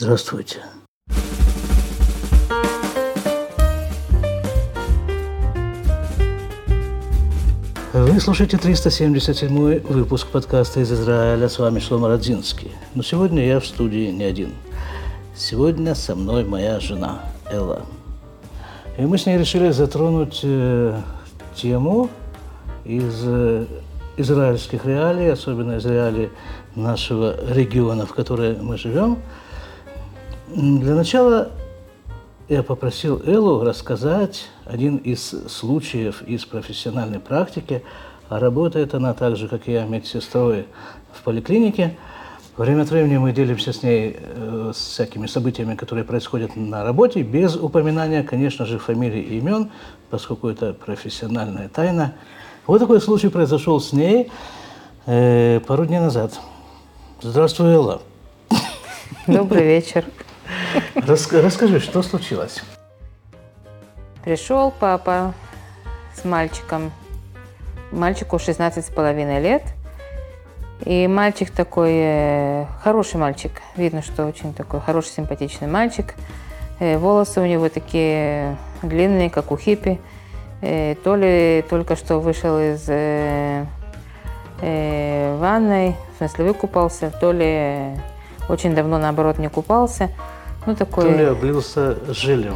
Здравствуйте. Вы слушаете 377-й выпуск подкаста из Израиля. С вами Шломо Радзинский. Но сегодня я в студии не один. Сегодня со мной моя жена Элла. И мы с ней решили затронуть тему из израильских реалий, особенно из реалий нашего региона, в котором мы живем. Для начала я попросил Эллу рассказать один из случаев из профессиональной практики. Работает она так же, как и я, медсестрой в поликлинике. Время от времени мы делимся с ней всякими событиями, которые происходят на работе, без упоминания, конечно же, фамилий и имен, поскольку это профессиональная тайна. Вот такой случай произошел с ней пару дней назад. Здравствуй, Элла. Добрый вечер. Расскажи, что случилось? Пришел папа с мальчиком. Мальчику 16,5 лет. И мальчик такой, хороший мальчик. Видно, что очень такой хороший, симпатичный мальчик. Волосы у него такие длинные, как у хиппи. То ли только что вышел из ванной, в смысле выкупался, то ли очень давно, наоборот, не купался. Ну, такой... То ли облился желем.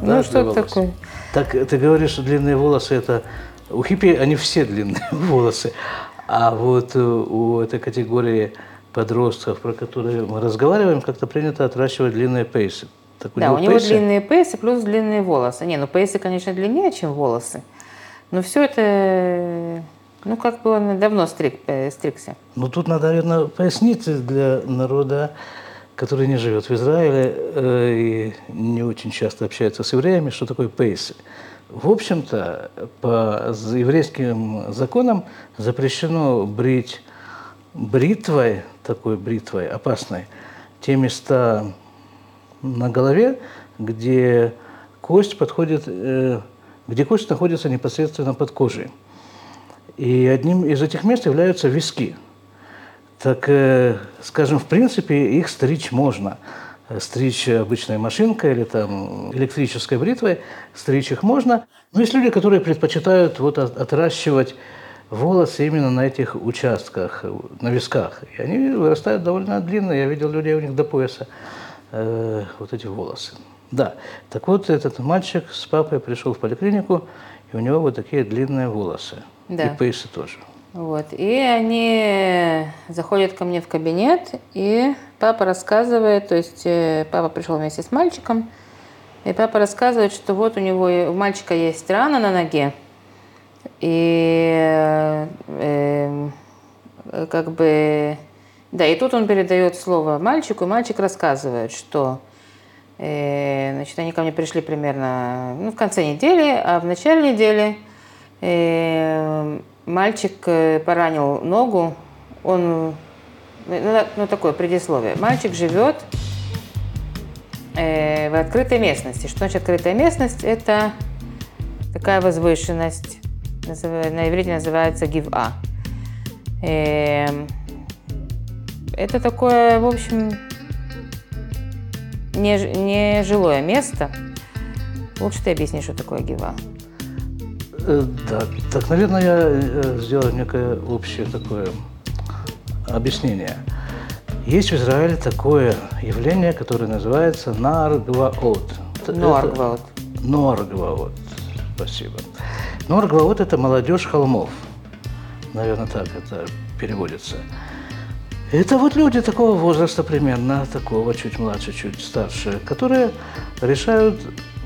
Ну, да, что это такое? Так, ты говоришь, что длинные волосы – это… У хиппи они все длинные волосы. А вот у этой категории подростков, про которые мы разговариваем, как-то принято отращивать длинные пейсы. Так у да, него у него пейсы? Длинные пейсы плюс длинные волосы. Не, ну пейсы, конечно, длиннее, чем волосы. Но все это, ну как бы он давно стригся. Ну тут надо, наверное, пояснить для народа, который не живет в Израиле и не очень часто общается с евреями, что такое пейсы. В общем-то, по еврейским законам запрещено брить бритвой, такой бритвой опасной, те места на голове, где кость находится непосредственно под кожей. И одним из этих мест являются виски. Так, скажем, в принципе, их стричь можно. Стричь обычной машинкой или там электрической бритвой, стричь их можно. Но есть люди, которые предпочитают вот отращивать волосы именно на этих участках, на висках. И они вырастают довольно длинно. Я видел людей, у них до пояса вот эти волосы. Да, так вот этот мальчик с папой пришел в поликлинику, и у него вот такие длинные волосы. Да. И пейсы тоже. Вот. И они заходят ко мне в кабинет, и папа рассказывает, то есть папа пришел вместе с мальчиком, и папа рассказывает, что вот у мальчика есть рана на ноге, и как бы, да, и тут он передает слово мальчику, и мальчик рассказывает, что, значит, они ко мне пришли примерно, ну, в конце недели, а в начале недели мальчик поранил ногу, он, ну, такое предисловие. Мальчик живет в открытой местности. Что значит открытая местность? Это такая возвышенность, на иврите называется Гива. Это такое, в общем, нежилое место. Лучше ты объяснишь, что такое Гива. Да, так, наверное, я сделаю некое общее такое объяснение. Есть в Израиле такое явление, которое называется Ноар Гваот. Ноар Гваот. Ноар Гваот, спасибо. Ноар Гваот – это молодежь холмов. Наверное, так это переводится. Это вот люди такого возраста примерно, такого чуть младше, чуть старше, которые решают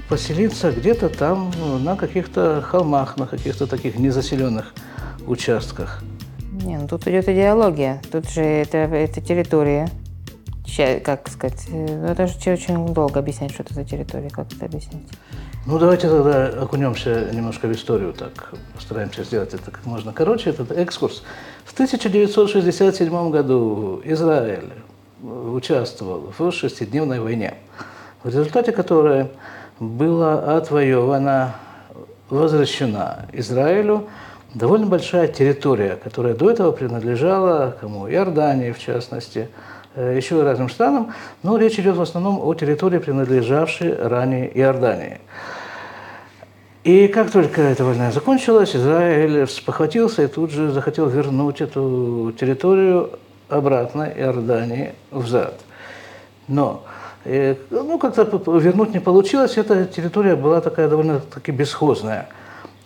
поселиться где-то там на каких-то холмах, на каких-то таких незаселенных участках. Не, ну тут идет идеология, тут же это территория. Как сказать, ну это же очень долго объяснять, что это за территория, как это объяснить. Ну давайте тогда окунемся немножко в историю, так постараемся сделать это как можно короче, этот экскурс. В 1967 году Израиль участвовал в шестидневной войне, в результате которой была отвоевана, возвращена Израилю довольно большая территория, которая до этого принадлежала кому? Иордании, в частности, еще и разным штанам, но речь идет в основном о территории, принадлежавшей ранее Иордании. И как только эта война закончилась, Израиль спохватился и тут же захотел вернуть эту территорию обратно Иордании взад. Но как-то вернуть не получилось, эта территория была такая довольно-таки бесхозная.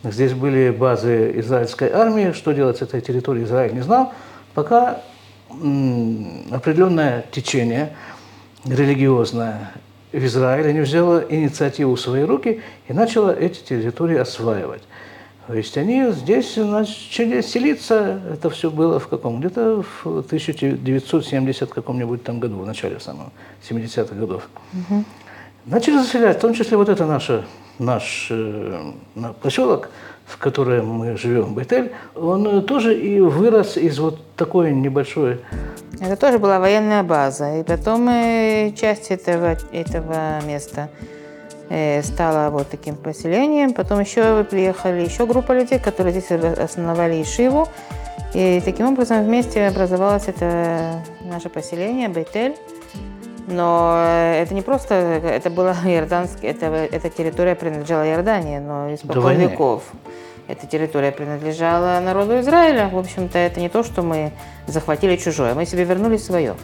Здесь были базы израильской армии, что делать с этой территорией Израиль не знал, пока определенное течение религиозное в Израиле не взяло инициативу в свои руки и начало эти территории осваивать. То есть они здесь начали селиться, это все было в каком? Где-то в 1970 каком-нибудь там году, в начале самого 70-х годов. Угу. Начали заселять, в том числе вот это наш поселок, в котором мы живем, Бейт-Эль, он тоже и вырос из вот такой небольшой... Это тоже была военная база, и потом часть этого места стала вот таким поселением. Потом еще приехали еще группа людей, которые здесь основали Ешиву, и таким образом вместе образовалось это наше поселение Бейт-Эль. Но это не просто, это была иорданская, эта территория принадлежала Иордании, но испокон веков эта территория принадлежала народу Израиля. В общем-то, это не то, что мы захватили чужое, мы себе вернули свое.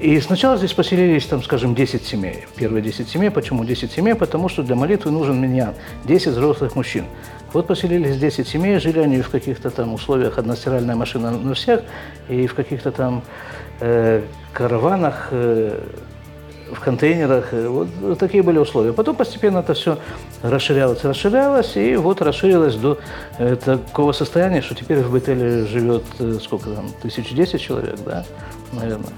И сначала здесь поселились, там, скажем, 10 семей. Первые 10 семей. Почему 10 семей? Потому что для молитвы нужен миньян. 10 взрослых мужчин. Вот поселились 10 семей, жили они в каких-то там условиях, одна стиральная машина на всех, и в каких-то там караванах, в контейнерах. Вот такие были условия. Потом постепенно это все расширялось, и вот расширилось до такого состояния, что теперь в Бейт-Эле живет сколько там, 1010 человек, да? Наверное.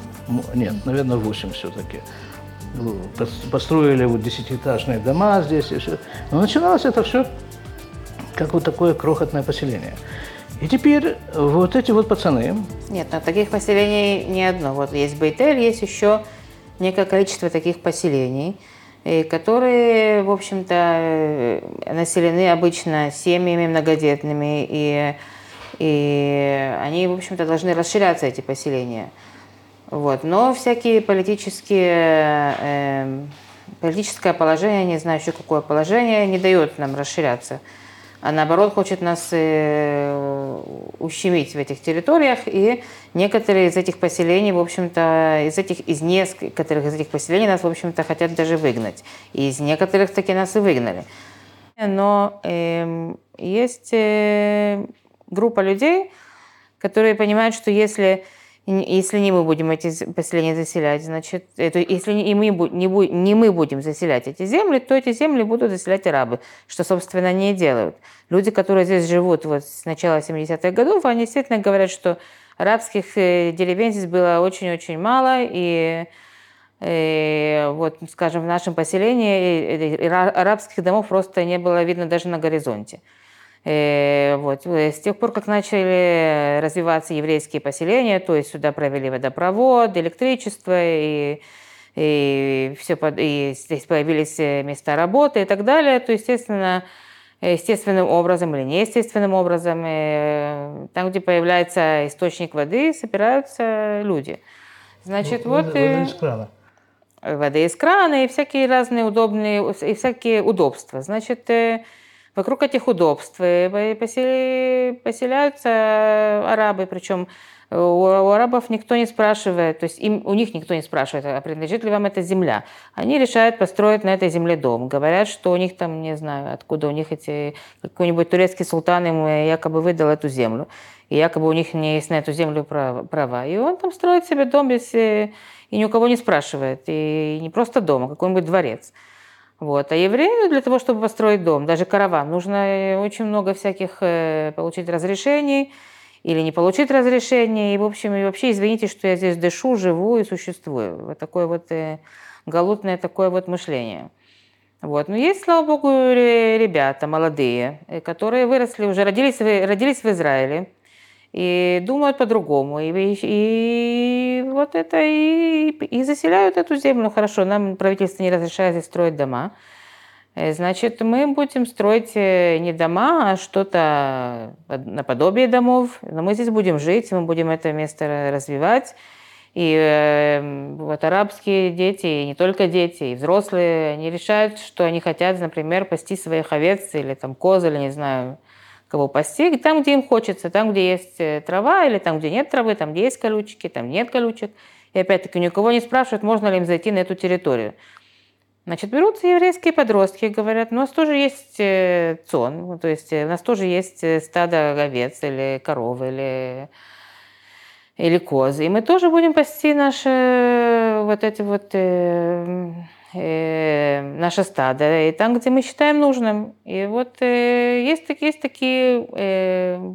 Нет, наверное, 8 все-таки. Построили вот 10-этажные дома здесь и все. Но начиналось это все как вот такое крохотное поселение. И теперь вот эти вот пацаны... Нет, но таких поселений не одно. Вот есть Бейт-Эль, есть еще некое количество таких поселений, которые, в общем-то, населены обычно семьями многодетными, и они, в общем-то, должны расширяться, эти поселения. Вот. Но всякие политическое положение, не знаю еще какое положение, не дает нам расширяться, а наоборот хочет нас ущемить в этих территориях. И некоторые из этих поселений, в общем-то, из некоторых из этих поселений нас, в общем-то, хотят даже выгнать. И из некоторых таки нас и выгнали. Но есть группа людей, которые понимают, что если не мы будем эти поселения заселять, значит, если не мы будем заселять эти земли, то эти земли будут заселять арабы, что, собственно, они и делают. Люди, которые здесь живут вот с начала 70-х годов, они действительно говорят, что арабских деревень здесь было очень-очень мало, и вот, скажем, в нашем поселении арабских домов просто не было видно даже на горизонте. Вот. С тех пор, как начали развиваться еврейские поселения, то есть сюда провели водопровод, электричество, и здесь появились места работы и так далее, то, естественно, естественным образом или неестественным образом, там, где появляется источник воды, собираются люди. Значит, вода из крана. Вода из крана и всякие разные удобные, и всякие удобства. Значит, вокруг этих удобств поселяются арабы, причем у арабов никто не спрашивает, то есть у них никто не спрашивает, а принадлежит ли вам эта земля. Они решают построить на этой земле дом. Говорят, что у них там, не знаю, откуда у них какой-нибудь турецкий султан им якобы выдал эту землю. И якобы у них не есть на эту землю права. И он там строит себе дом без, и ни у кого не спрашивает. И не просто дом, а какой-нибудь дворец. Вот. А еврею для того, чтобы построить дом, даже караван, нужно очень много всяких получить разрешений или не получить разрешений. И, в общем, и вообще, извините, что я здесь дышу, живу и существую. Вот такое вот галутное такое вот мышление. Вот. Но есть, слава богу, ребята молодые, которые выросли, уже родились в Израиле и думают по-другому. И вот это и заселяют эту землю. Хорошо, нам правительство не разрешает здесь строить дома. Значит, мы будем строить не дома, а что-то наподобие домов. Но мы здесь будем жить, мы будем это место развивать. И вот арабские дети, и не только дети, и взрослые, они решают, что они хотят, например, пасти своих овец или там коз, или не знаю, кого пасти. Там, где им хочется, там, где есть трава, или там, где нет травы, там, где есть колючки, там нет колючек. И опять-таки ни у кого не спрашивают, можно ли им зайти на эту территорию. Значит, берутся еврейские подростки и говорят, у нас тоже есть цон, то есть у нас тоже есть стадо овец или коров или козы, и мы тоже будем пасти наше стадо, и там, где мы считаем нужным. И вот есть такие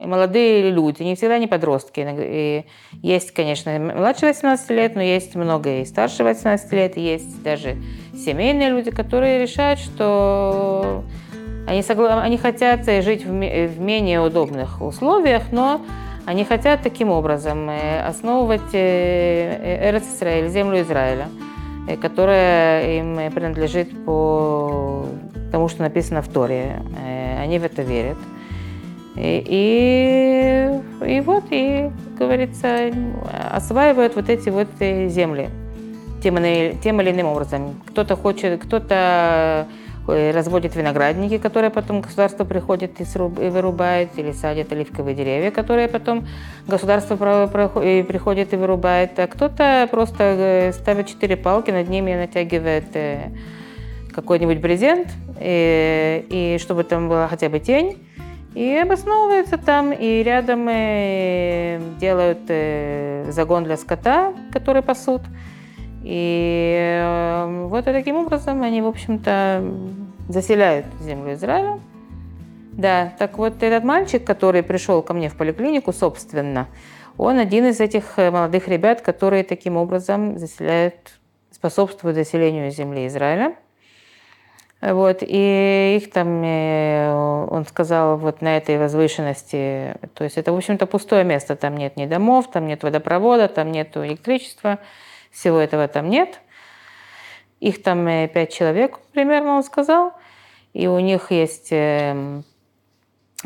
молодые люди, не всегда не подростки. И есть, конечно, младше 18 лет, но есть много и старше 18 лет, и есть даже семейные люди, которые решают, что они хотят жить в менее удобных условиях, но они хотят таким образом основывать Эрец Исраэль, землю Израиля, которая им принадлежит по тому, что написано в Торе. Они в это верят. И говорится, осваивают вот эти вот земли тем или иным образом. Кто-то разводит виноградники, которые потом государство приходит и вырубает, или садит оливковые деревья, которые потом государство приходит и вырубает. А кто-то просто ставит 4 палки, над ними натягивает какой-нибудь брезент, и чтобы там была хотя бы тень. И обосновываются там, и рядом делают загон для скота, который пасут. И вот таким образом они, в общем-то, заселяют землю Израиля. Да, так вот этот мальчик, который пришел ко мне в поликлинику, собственно, он один из этих молодых ребят, которые таким образом способствуют заселению земли Израиля. Вот, и их там, он сказал, вот на этой возвышенности, то есть это, в общем-то, пустое место, там нет ни домов, там нет водопровода, там нет электричества, всего этого там нет. Их там 5 человек примерно, он сказал, и у них есть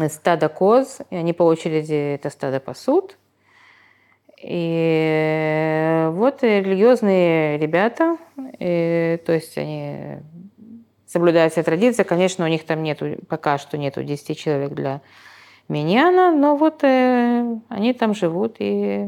стадо коз, и они по очереди это стадо пасут. И вот религиозные ребята, то есть они соблюдают все традиции. Конечно, у них там пока что нету 10 человек для Миньяна, но вот они там живут, и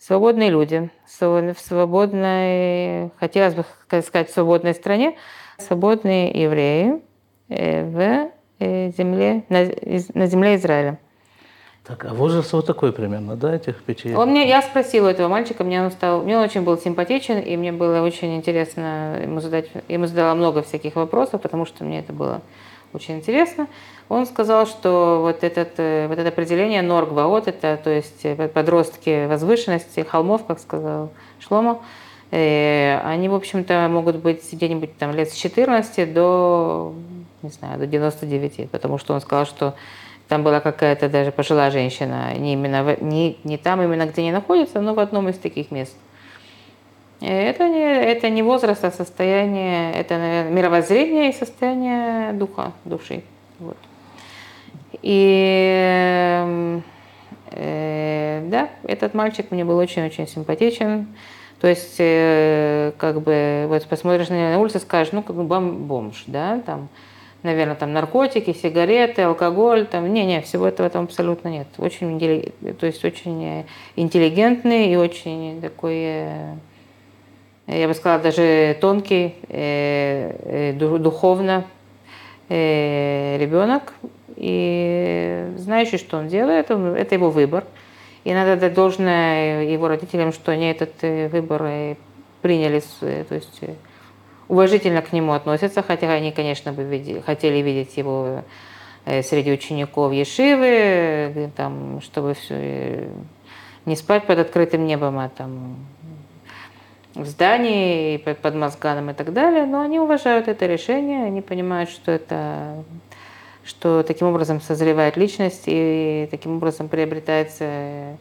свободные люди. В свободной, хотелось бы сказать, в свободной стране, свободные евреи на земле Израиля. Так, а возраст вот такой примерно, да, этих 5? Я спросила у этого мальчика, мне он очень был симпатичен, и мне было очень интересно ему задала много всяких вопросов, потому что мне это было очень интересно. Он сказал, что вот это определение Ноар Гваот, это, то есть подростки возвышенности, холмов, как сказал Шломо, они, в общем-то, могут быть где-нибудь там лет с 14 до 99, потому что он сказал, что там была какая-то даже пожилая женщина, не там именно, где они находятся, но в одном из таких мест. Это не возраст, а состояние, это, наверное, мировоззрение и состояние духа, души. Вот. И да, этот мальчик мне был очень-очень симпатичен. То есть, как бы, вот посмотришь на него на улице, скажешь, ну, как бы бомж, да, там. Наверное, там наркотики, сигареты, алкоголь, там всего этого там абсолютно нет. Очень интеллигентный и очень такой, я бы сказала, даже тонкий духовно ребенок, и знающий, что он делает, это его выбор. И надо дать должное его родителям, что они этот выбор приняли, то есть уважительно к нему относятся, хотя они, конечно, бы хотели видеть его среди учеников Ешивы, там, чтобы все, не спать под открытым небом, а там в здании, под Мазганом и так далее. Но они уважают это решение, они понимают, что таким образом созревает личность и таким образом приобретается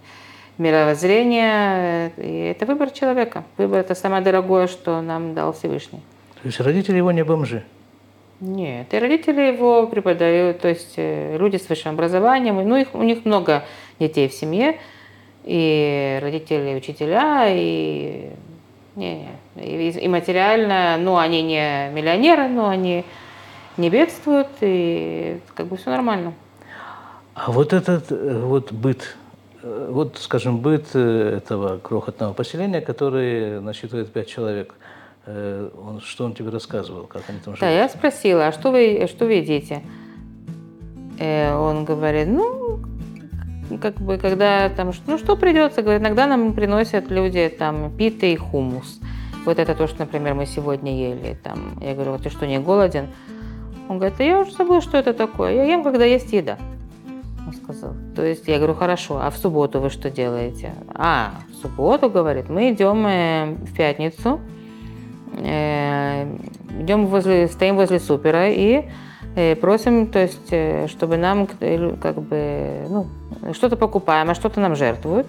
мировоззрение. И это выбор человека. Выбор – это самое дорогое, что нам дал Всевышний. То есть родители его не бомжи? Нет, и родители его преподают, то есть люди с высшим образованием. Ну, у них много детей в семье, и родители, и учителя, и материально, ну, они не миллионеры, но они не бедствуют, и как бы все нормально. А вот этот вот быт, вот, скажем, быт этого крохотного поселения, который насчитывает 5 человек, что он тебе рассказывал, как они там живут? Да, я спросила, а что вы едите? Он говорит, ну, как бы, когда там, ну, что придется, говорит, иногда нам приносят люди там пита и хумус. Вот это то, что, например, мы сегодня ели. Там, я говорю, вот ты что, не голоден? Он говорит, а я уже забыл, что это такое. Я ем, когда есть еда, он сказал. То есть я говорю, хорошо, а в субботу вы что делаете? А, в субботу, говорит, мы идем в пятницу, стоим возле супера и просим, то есть, чтобы нам как бы, ну, что-то покупаем, а что-то нам жертвуют.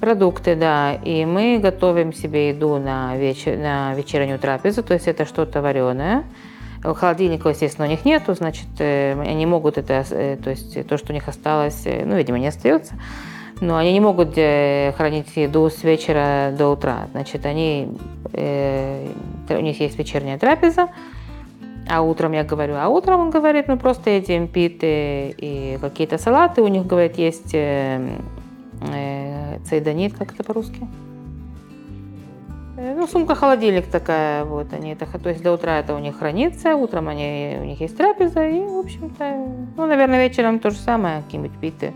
Продукты, да. И мы готовим себе еду на вечернюю трапезу, то есть это что-то вареное. Холодильника, естественно, у них нету, значит, они могут это, то есть то, что у них осталось, ну, видимо, не остается. Но они не могут хранить еду с вечера до утра. Значит, у них есть вечерняя трапеза, а утром я говорю, а утром он говорит, мы просто едим питы и какие-то салаты. У них, говорит, есть цейдонит, как это по-русски? Ну, сумка-холодильник такая, вот они это, то есть до утра это у них хранится, утром у них есть трапеза, и, в общем-то, ну, наверное, вечером то же самое, какие-нибудь питы,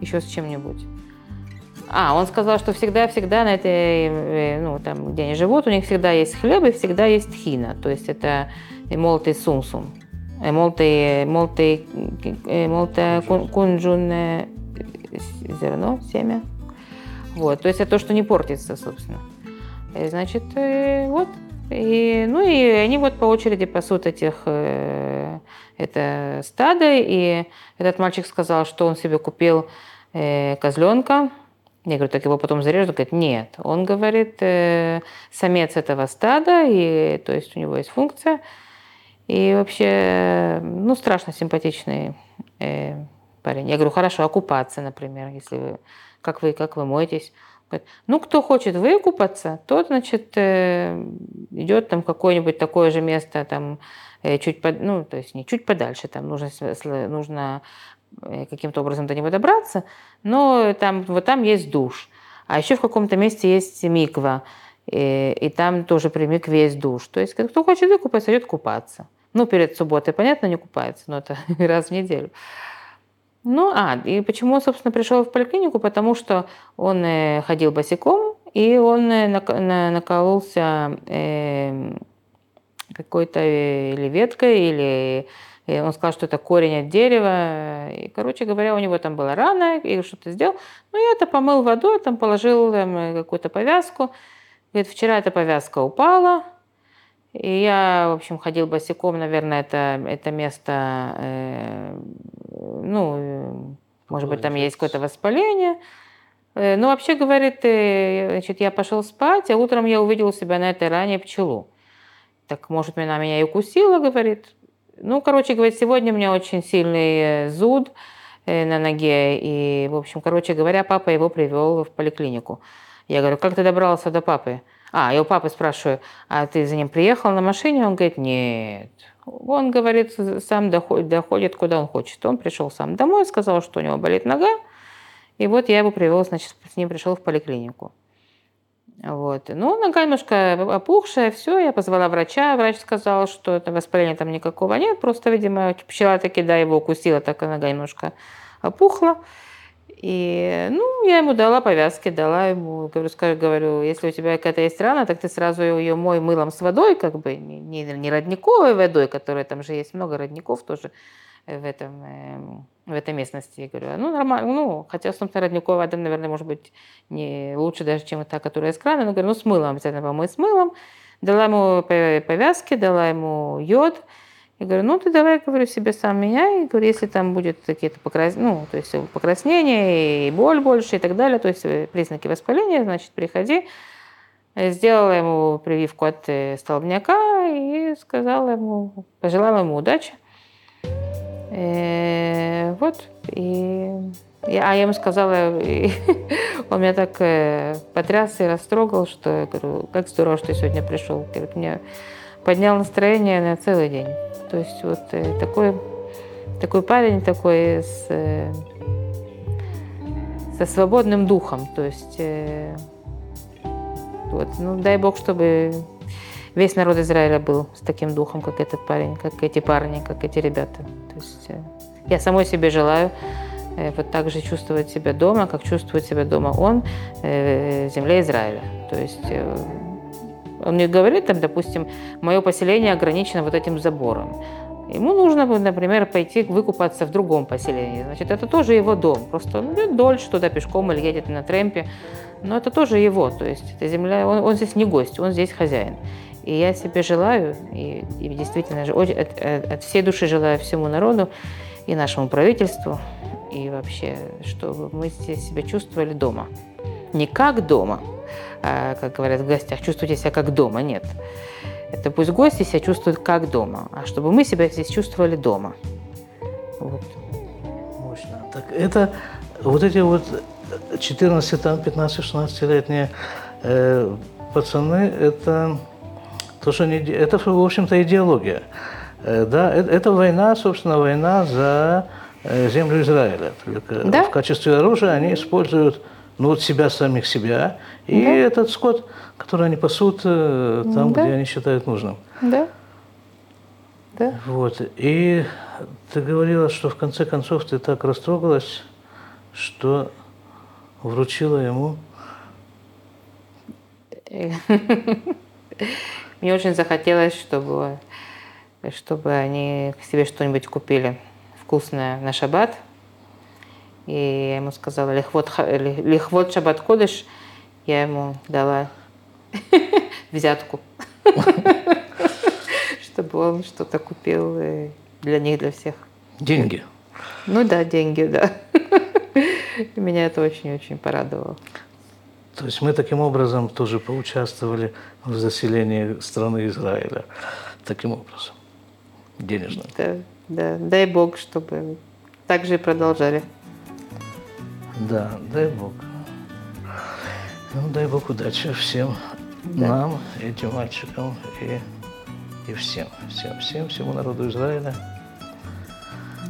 еще с чем-нибудь. А, он сказал, что всегда на этой, ну, там, где они живут, у них всегда есть хлеб и всегда есть тхина, то есть это молотый сумсум, молотый кунжун, зерно, семя, вот, то есть это то, что не портится, собственно. Значит, вот, и, ну, и они вот по очереди пасут это стадо, и этот мальчик сказал, что он себе купил козленка. Я говорю, так его потом зарежут? Он говорит, нет. Он говорит, самец этого стада, и, то есть у него есть функция. И вообще, ну, страшно симпатичный парень. Я говорю, хорошо, а купаться, например, если как вы моетесь? Ну, кто хочет выкупаться, тот, значит, идет там какое-нибудь такое же место, там, ну, то есть не чуть подальше, там нужно каким-то образом до него добраться, но там, вот там есть душ. А еще в каком-то месте есть миква, и там тоже при микве есть душ. То есть кто хочет выкупаться, идет купаться. Ну, перед субботой, понятно, не купается, но это раз в неделю. Ну, и почему он, собственно, пришел в поликлинику? Потому что он ходил босиком, и он накололся какой-то или веткой, или он сказал, что это корень от дерева. И, короче говоря, у него там была рана, и что-то сделал. Ну, я это помыл водой, там положил какую-то повязку. Говорит, вчера эта повязка упала. И я, в общем, ходил босиком, наверное, это место, ну, может быть, там есть какое-то воспаление. Но вообще, говорит, значит, я пошел спать, а утром я увидел у себя на этой ране пчелу. Так, может, она меня и укусила, говорит. Ну, короче, говорит, сегодня у меня очень сильный зуд на ноге. И, в общем, короче говоря, папа его привел в поликлинику. Я говорю, как ты добрался до папы? А, я у папы спрашиваю, а ты за ним приехал на машине? Он говорит, нет. Он, говорит, сам доходит, куда он хочет. Он пришел сам домой, сказал, что у него болит нога. И вот я его привел, значит, с ним пришел в поликлинику. Вот. Ну, нога немножко опухшая, все. Я позвала врача. Врач сказал, что воспаления там никакого нет. Просто, видимо, пчела таки, да, его укусила, так нога немножко опухла. И, ну, я ему дала повязки, дала ему, говорю, если у тебя какая-то есть рана, так ты сразу ее мой мылом с водой, как бы, не родниковой водой, которая там же есть много родников тоже в этой местности. Я говорю, ну, нормально, ну, хотя, собственно, родниковая вода, наверное, может быть, не лучше даже, чем та, которая из крана, но говорю, ну, с мылом, обязательно помой с мылом. Дала ему повязки, дала ему йод. Я говорю, ну ты давай, говорю, себе сам меняй, говорю, если там будет какие-то покраснения и боль больше и так далее, то есть признаки воспаления, значит, приходи. сделала ему прививку от столбняка и сказала ему, пожелала ему удачи. А я ему сказала, он меня так потряс и растрогал, что я говорю, как здорово, что ты сегодня пришел. Говорит, мне поднял настроение на целый день. То есть вот такой парень, такой со свободным духом. То есть дай Бог, чтобы весь народ Израиля был с таким духом, как этот парень, как эти парни, как эти ребята. То есть я самой себе желаю вот так же чувствовать себя дома, как чувствует себя дома он в земле Израиля. То есть он не говорит, там, допустим, мое поселение ограничено вот этим забором. Ему нужно, например, пойти выкупаться в другом поселении. Значит, это тоже его дом. Просто он идет дольше туда пешком или едет на тремпе. Но это тоже его. То есть эта земля, он здесь не гость, он здесь хозяин. И я себе желаю, и действительно от всей души желаю всему народу и нашему правительству, и вообще, чтобы мы здесь себя чувствовали дома. Не как дома, а, как говорят в гостях, чувствуйте себя как дома. Нет. Это пусть гости себя чувствуют как дома, а чтобы мы себя здесь чувствовали дома. Вот. Мощно. Так это вот эти вот 14, там 15-16-летние пацаны, это то, что они, это, в общем-то, идеология. Да, это война, собственно, война за землю Израиля. Только да? В качестве оружия они используют себя самих себя и да. Этот скот, который они пасут там, да. Где они считают нужным. Да. Да. Вот. И ты говорила, что в конце концов ты так растрогалась, что вручила ему. Мне очень захотелось, чтобы они себе что-нибудь купили вкусное на шаббат. И я ему сказала, лихвот шаббат кодыш, я ему дала взятку, чтобы он что-то купил для них, для всех. Деньги? Деньги, да. Меня это очень-очень порадовало. То есть мы таким образом тоже поучаствовали в заселении страны Израиля. Таким образом. Денежно. Да. Дай Бог, чтобы так же и продолжали. Да, дай Бог. Дай Бог удачи всем нам, этим мальчикам и всем, всему народу Израиля.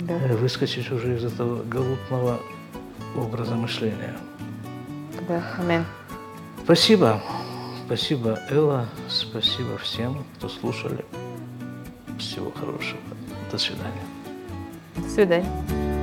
Да. Выскочить уже из этого галутного образа мышления. Да, аминь. Спасибо. Спасибо, Элла. Спасибо всем, кто слушали. Всего хорошего. До свидания. До свидания.